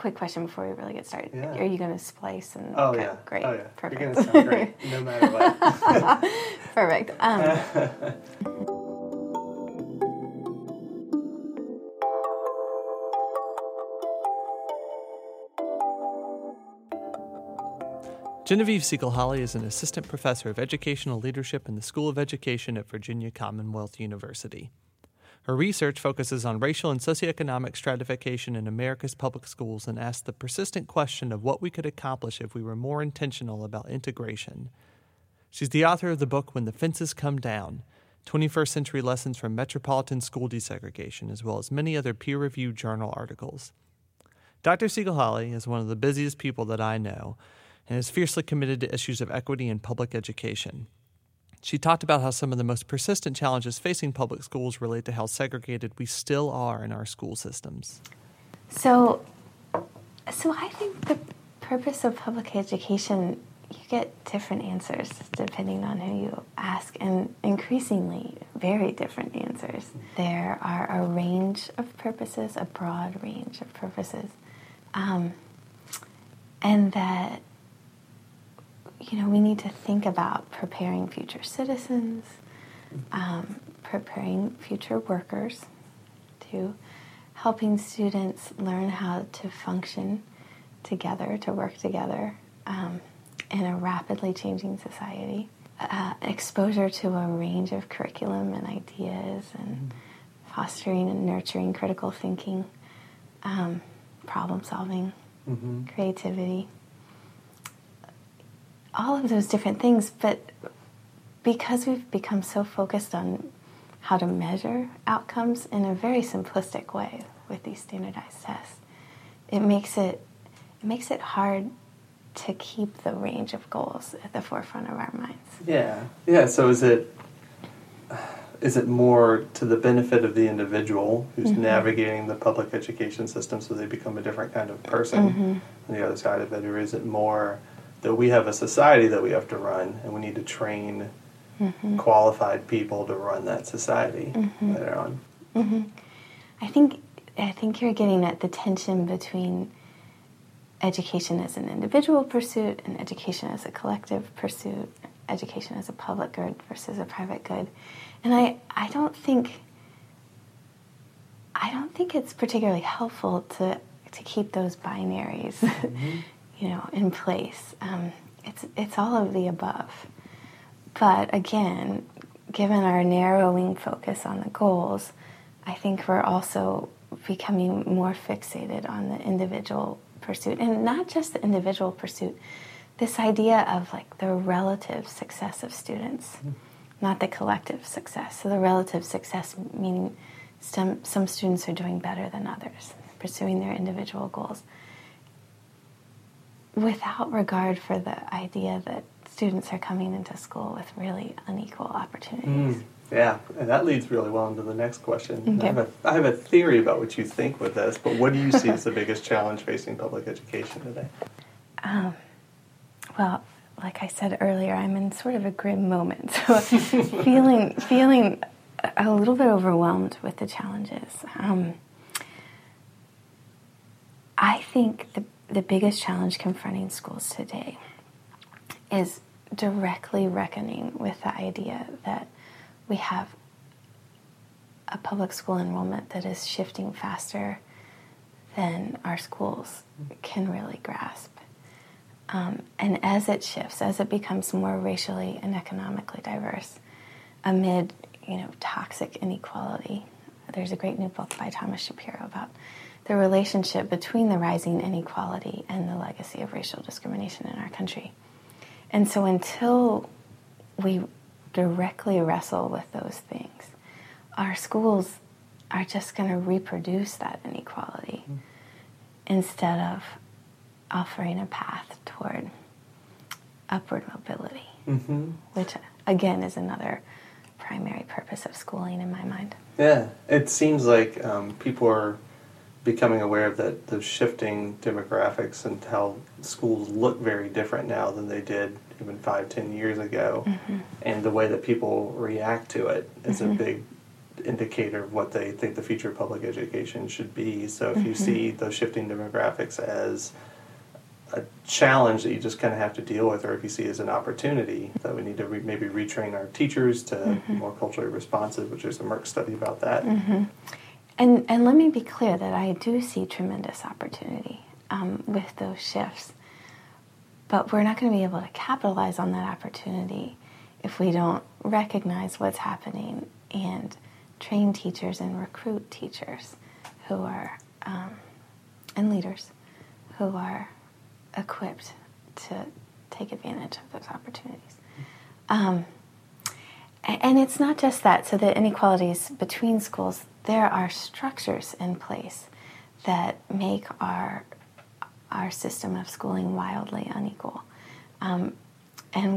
Quick question before we really get started. Yeah. Are you going to splice? And yeah. Great. Oh, yeah. Perfect. You're going to sound great no matter what. Perfect. Genevieve Siegel-Holly is an assistant professor of educational leadership in the School of Education at Virginia Commonwealth University. Her research focuses on racial and socioeconomic stratification in America's public schools and asks the persistent question of what we could accomplish if we were more intentional about integration. She's the author of the book When the Fences Come Down, 21st Century Lessons from Metropolitan School Desegregation, as well as many other peer-reviewed journal articles. Dr. Siegel-Holly is one of the busiest people that I know and is fiercely committed to issues of equity in public education. She talked about how some of the most persistent challenges facing public schools relate to how segregated we still are in our school systems. So I think the purpose of public education, you get different answers depending on who you ask, and increasingly very different answers. There are a range of purposes, a broad range of purposes, and that we need to think about preparing future citizens, preparing future workers, to helping students learn how to function together, to work together in a rapidly changing society. Exposure to a range of curriculum and ideas, and fostering and nurturing critical thinking, problem solving, creativity. All of those different things, but because we've become so focused on how to measure outcomes in a very simplistic way with these standardized tests, it makes it hard to keep the range of goals at the forefront of our minds. Yeah. So is it more to the benefit of the individual who's navigating the public education system so they become a different kind of person on the other side of it, or is it more that we have a society that we have to run, and we need to train qualified people to run that society later on? I think you're getting at the tension between education as an individual pursuit and education as a collective pursuit, education as a public good versus a private good. And I don't think it's particularly helpful to keep those binaries in place. It's all of the above. But again, given our narrowing focus on the goals, I think we're also becoming more fixated on the individual pursuit. And not just the individual pursuit, this idea of like the relative success of students, not the collective success. So the relative success meaning some students are doing better than others, pursuing their individual goals, without regard for the idea that students are coming into school with really unequal opportunities. Yeah, and that leads really well into the next question. Okay. I have a theory about what you think with this, but what do you see as the biggest challenge facing public education today? Well, like I said earlier, I'm in sort of a grim moment, so feeling a little bit overwhelmed with the challenges. I think the biggest challenge confronting schools today is directly reckoning with the idea that we have a public school enrollment that is shifting faster than our schools can really grasp. And as it shifts, as it becomes more racially and economically diverse, amid toxic inequality, there's a great new book by Thomas Shapiro about the relationship between the rising inequality and the legacy of racial discrimination in our country. And so until we directly wrestle with those things, our schools are just going to reproduce that inequality instead of offering a path toward upward mobility, which, again, is another primary purpose of schooling in my mind. Yeah, it seems like people are becoming aware of that, the shifting demographics and how schools look very different now than they did even 5-10 years ago, and the way that people react to it is a big indicator of what they think the future of public education should be. So if you see those shifting demographics as a challenge that you just kind of have to deal with, or if you see it as an opportunity, that we need to maybe retrain our teachers to be more culturally responsive, which there's a Merck study about that. And let me be clear that I do see tremendous opportunity with those shifts. But we're not going to be able to capitalize on that opportunity if we don't recognize what's happening and train teachers and recruit teachers who are, and leaders who are equipped to take advantage of those opportunities. And it's not just that. So the inequalities between schools, there are structures in place that make our system of schooling wildly unequal. And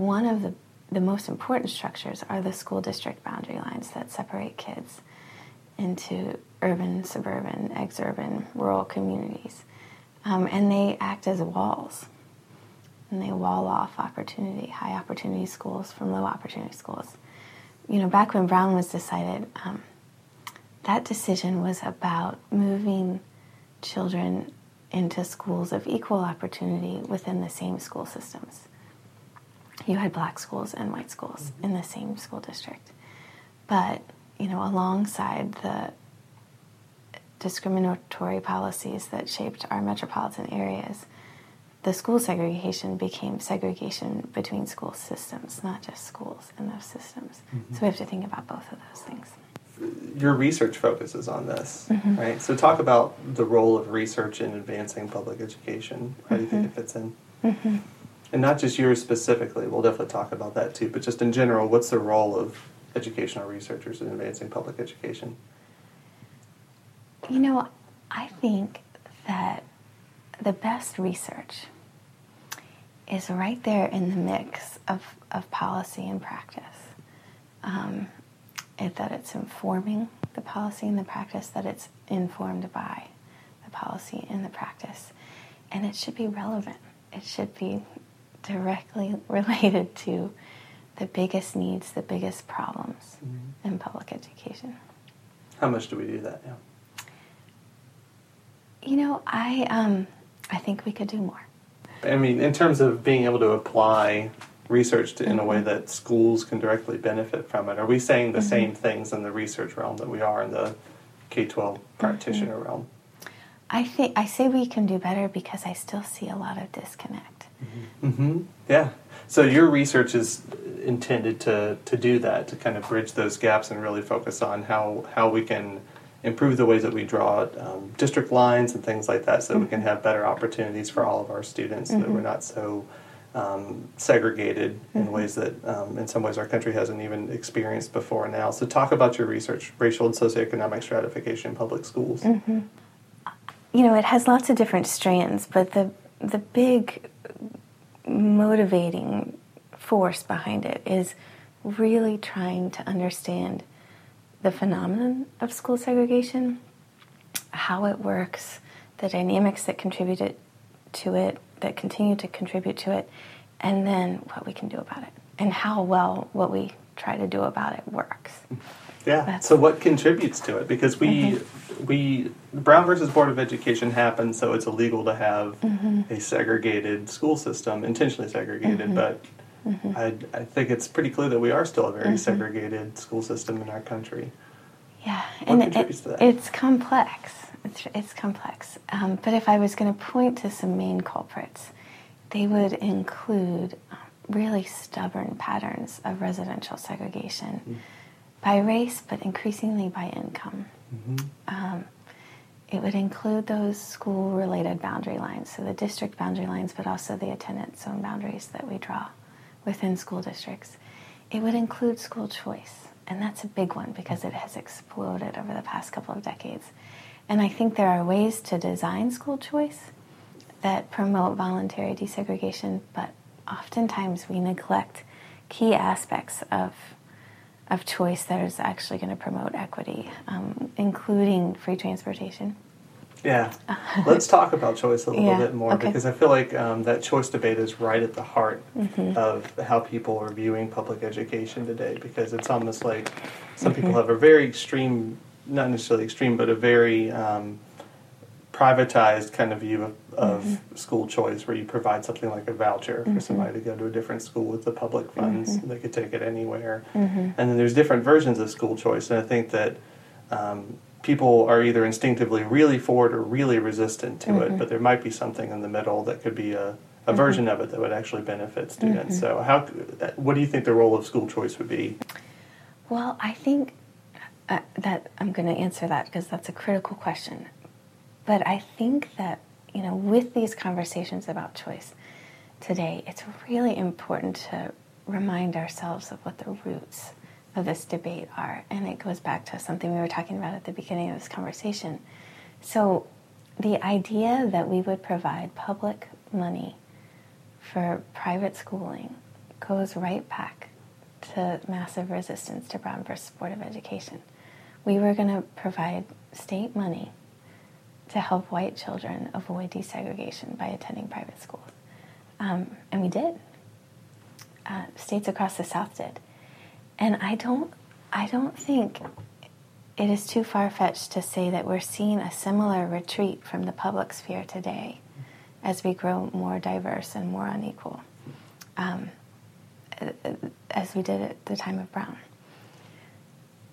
one of the most important structures are the school district boundary lines that separate kids into urban, suburban, exurban, rural communities. And they act as walls. And they wall off opportunity, high opportunity schools from low opportunity schools. You know, back when Brown was decided, that decision was about moving children into schools of equal opportunity within the same school systems. You had black schools and white schools in the same school district. But, you know, alongside the discriminatory policies that shaped our metropolitan areas, the school segregation became segregation between school systems, not just schools in those systems. So we have to think about both of those things. Your research focuses on this, right? So talk about the role of research in advancing public education. How do you think it fits in? And not just yours specifically. We'll definitely talk about that too. But just in general, what's the role of educational researchers in advancing public education? You know, I think that the best research is right there in the mix of policy and practice. That it's informing the policy and the practice, that it's informed by the policy and the practice. And it should be relevant. It should be directly related to the biggest needs, the biggest problems in public education. How much do we do that now? You know, I think we could do more. I mean, in terms of being able to apply research to, in a way that schools can directly benefit from it. Are we saying the same things in the research realm that we are in the K-12 practitioner realm? I say we can do better because I still see a lot of disconnect. Yeah. So your research is intended to do that, to kind of bridge those gaps and really focus on how we can improve the ways that we draw district lines and things like that so we can have better opportunities for all of our students so that we're not so segregated in ways that in some ways our country hasn't even experienced before now. So talk about your research, racial and socioeconomic stratification in public schools. You know, it has lots of different strands, but the big motivating force behind it is really trying to understand the phenomenon of school segregation, how it works, the dynamics that contributed to it, that continue to contribute to it, and then what we can do about it, and how well what we try to do about it works. Yeah, that's so what contributes to it, because we Brown versus Board of Education happened, so it's illegal to have a segregated school system, intentionally segregated, but I think it's pretty clear that we are still a very segregated school system in our country. Yeah, what and it's complex. It's complex. But if I was going to point to some main culprits, they would include really stubborn patterns of residential segregation by race, but increasingly by income. It would include those school-related boundary lines, so the district boundary lines, but also the attendance zone boundaries that we draw within school districts. It would include school choice, and that's a big one because it has exploded over the past couple of decades. And I think there are ways to design school choice that promote voluntary desegregation, but oftentimes we neglect key aspects of choice that is actually going to promote equity, including free transportation, Yeah. Let's talk about choice a little bit more, because I feel like that choice debate is right at the heart of how people are viewing public education today, because it's almost like some people have a very extreme, not necessarily extreme, but a very privatized kind of view of school choice, where you provide something like a voucher for somebody to go to a different school with the public funds. They could take it anywhere. And then there's different versions of school choice, and I think that people are either instinctively really for it or really resistant to it, but there might be something in the middle that could be a version of it that would actually benefit students. So what do you think the role of school choice would be? Well, I think that I'm going to answer that because that's a critical question. But I think that, you know, with these conversations about choice today, it's really important to remind ourselves of what the roots of this debate are. And it goes back to something we were talking about at the beginning of this conversation. So the idea that we would provide public money for private schooling goes right back to massive resistance to Brown versus Board of Education. We were going to provide state money to help white children avoid desegregation by attending private schools. And we did. States across the South did. And I don't think it is too far-fetched to say that we're seeing a similar retreat from the public sphere today as we grow more diverse and more unequal, as we did at the time of Brown.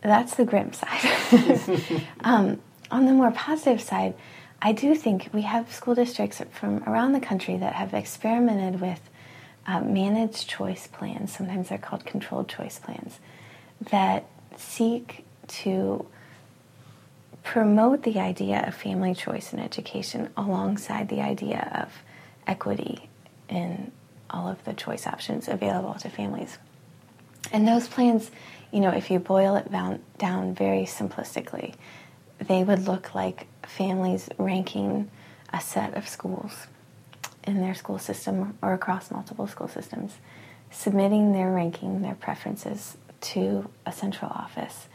That's the grim side. On the more positive side, I do think we have school districts from around the country that have experimented with managed choice plans, sometimes they're called controlled choice plans, that seek to promote the idea of family choice in education alongside the idea of equity in all of the choice options available to families. And those plans, you know, if you boil it down very simplistically, they would look like families ranking a set of schools in their school system or across multiple school systems, submitting their ranking, their preferences to a central office,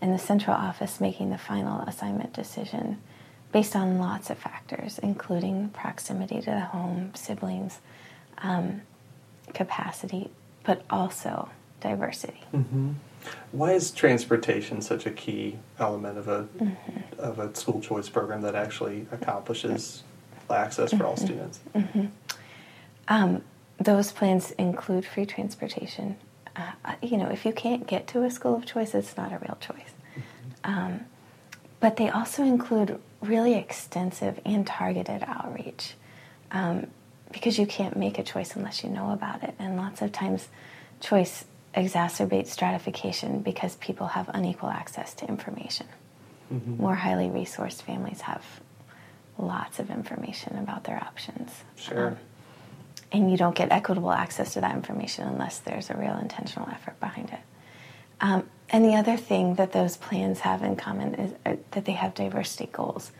and the central office making the final assignment decision based on lots of factors, including proximity to the home, siblings, capacity, but also diversity. Mm-hmm. Why is transportation such a key element of a school choice program that actually accomplishes access for all students? Those plans include free transportation. You know, if you can't get to a school of choice, it's not a real choice. But they also include really extensive and targeted outreach, because you can't make a choice unless you know about it. And lots of times choice exacerbates stratification because people have unequal access to information. More highly resourced families have lots of information about their options. Sure. And you don't get equitable access to that information unless there's a real intentional effort behind it. And the other thing that those plans have in common is that they have diversity goals.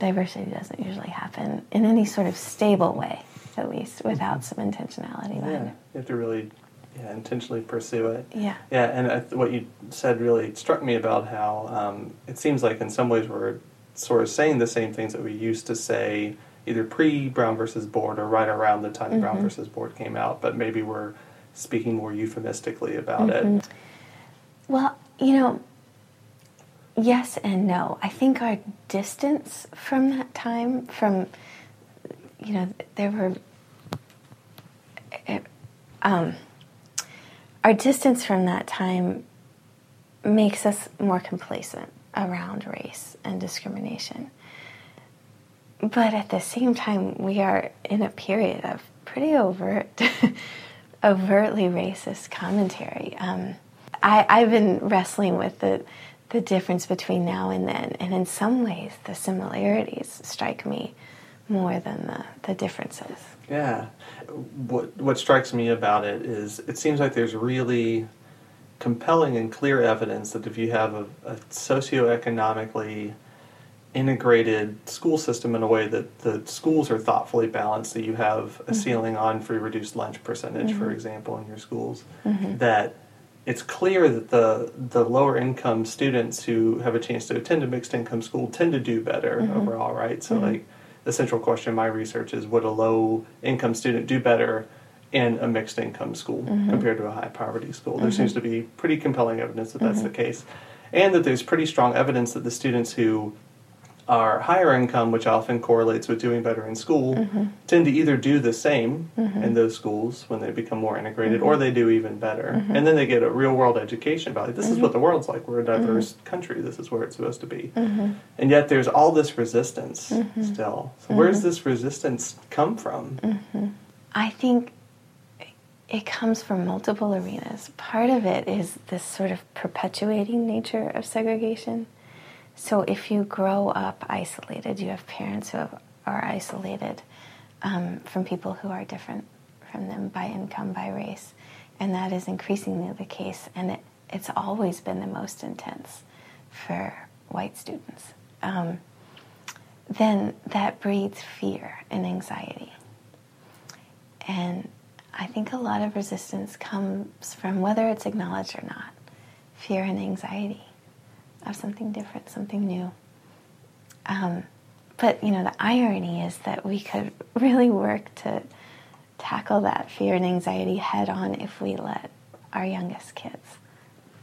Diversity doesn't usually happen in any sort of stable way, at least, without some intentionality behind it. You have to really intentionally pursue it. Yeah, and what you said really struck me about how it seems like in some ways we're sort of saying the same things that we used to say either pre-Brown versus Board or right around the time Brown versus Board came out, but maybe we're speaking more euphemistically about it. Well, you know, yes and no. I think our distance from that time, from, you know, there were... our distance from that time makes us more complacent around race and discrimination. But at the same time, we are in a period of pretty overtly racist commentary. I've been wrestling with the difference between now and then, and in some ways the similarities strike me more than the differences. Yeah. What strikes me about it is it seems like there's really compelling and clear evidence that if you have a socioeconomically integrated school system in a way that the schools are thoughtfully balanced, that you have a ceiling on free reduced lunch percentage, for example, in your schools, that it's clear that the lower income students who have a chance to attend a mixed income school tend to do better overall, right? So like the central question in my research is, would a low income student do better in a mixed income school compared to a high poverty school? There seems to be pretty compelling evidence that that's the case. And that there's pretty strong evidence that the students who are higher income, which often correlates with doing better in school, tend to either do the same in those schools when they become more integrated, or they do even better. And then they get a real-world education about it. This is what the world's like. We're a diverse country. This is where it's supposed to be. And yet there's all this resistance still. So where's this resistance come from? I think it comes from multiple arenas. Part of it is this sort of perpetuating nature of segregation. So if you grow up isolated, you have parents who are isolated from people who are different from them by income, by race. And that is increasingly the case. And it's always been the most intense for white students. Then that breeds fear and anxiety. And I think a lot of resistance comes from, whether it's acknowledged or not, fear and anxiety of something different, something new. But, you know, the irony is that we could really work to tackle that fear and anxiety head on if we let our youngest kids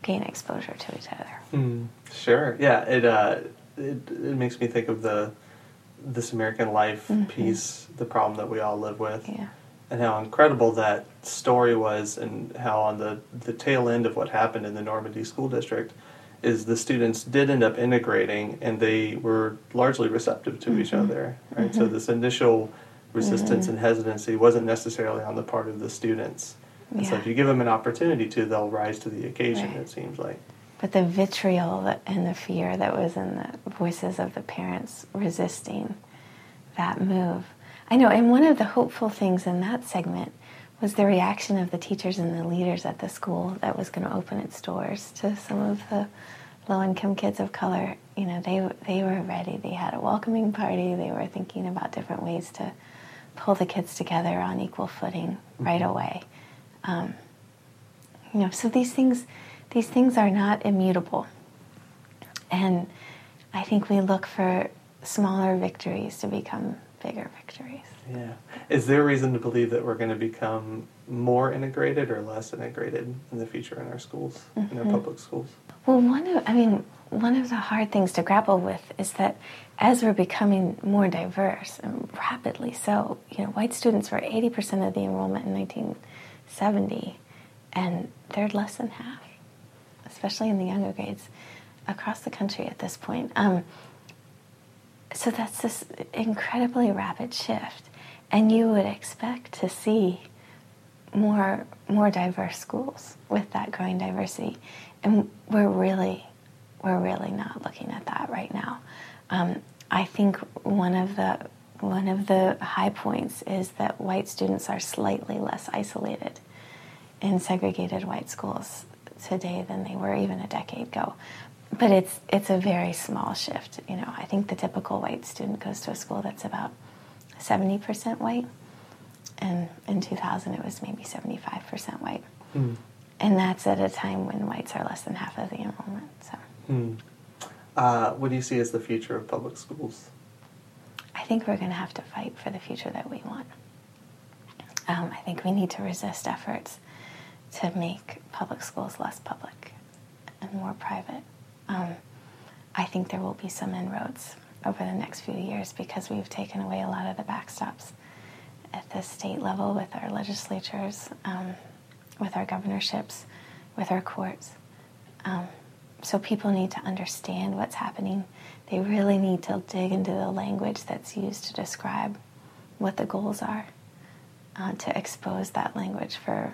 gain exposure to each other. Sure. Yeah, it makes me think of the This American Life piece, the problem that we all live with. Yeah. And how incredible that story was, and how on the tail end of what happened in the Normandy School District is the students did end up integrating, and they were largely receptive to each other, right? So this initial resistance and hesitancy wasn't necessarily on the part of the students. And so if you give them an opportunity to, they'll rise to the occasion, it seems like. But the vitriol and the fear that was in the voices of the parents resisting that move. I know, and one of the hopeful things in that segment was the reaction of the teachers and the leaders at the school that was going to open its doors to some of the low-income kids of color. You know, they were ready. They had a welcoming party. They were thinking about different ways to pull the kids together on equal footing right away. You know, so these things are not immutable, and I think we look for smaller victories to become bigger victories. Yeah. Is there a reason to believe that we're going to become more integrated or less integrated in the future in our schools, in our public schools? Well, one of the hard things to grapple with is that as we're becoming more diverse, and rapidly so, you know, white students were 80% of the enrollment in 1970, and they're less than half, especially in the younger grades across the country at this point. So that's this incredibly rapid shift, and you would expect to see more diverse schools with that growing diversity, and we're really not looking at that right now. I think one of the high points is that white students are slightly less isolated in segregated white schools today than they were even a decade ago. But it's a very small shift. You know, I think the typical white student goes to a school that's about 70% white, and in 2000 it was maybe 75% white, and that's at a time when whites are less than half of the enrollment. So, what do you see as the future of public schools? I think we're going to have to fight for the future that we want. I think we need to resist efforts to make public schools less public and more private. I think there will be some inroads over the next few years because we've taken away a lot of the backstops at the state level with our legislatures, with our governorships, with our courts. So people need to understand what's happening. They really need to dig into the language that's used to describe what the goals are, to expose that language for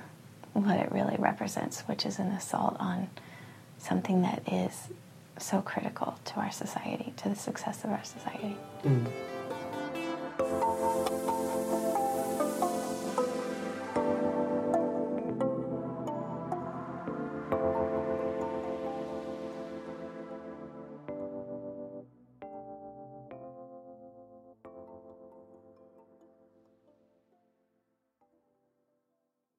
what it really represents, which is an assault on something that is so critical to our society, to the success of our society.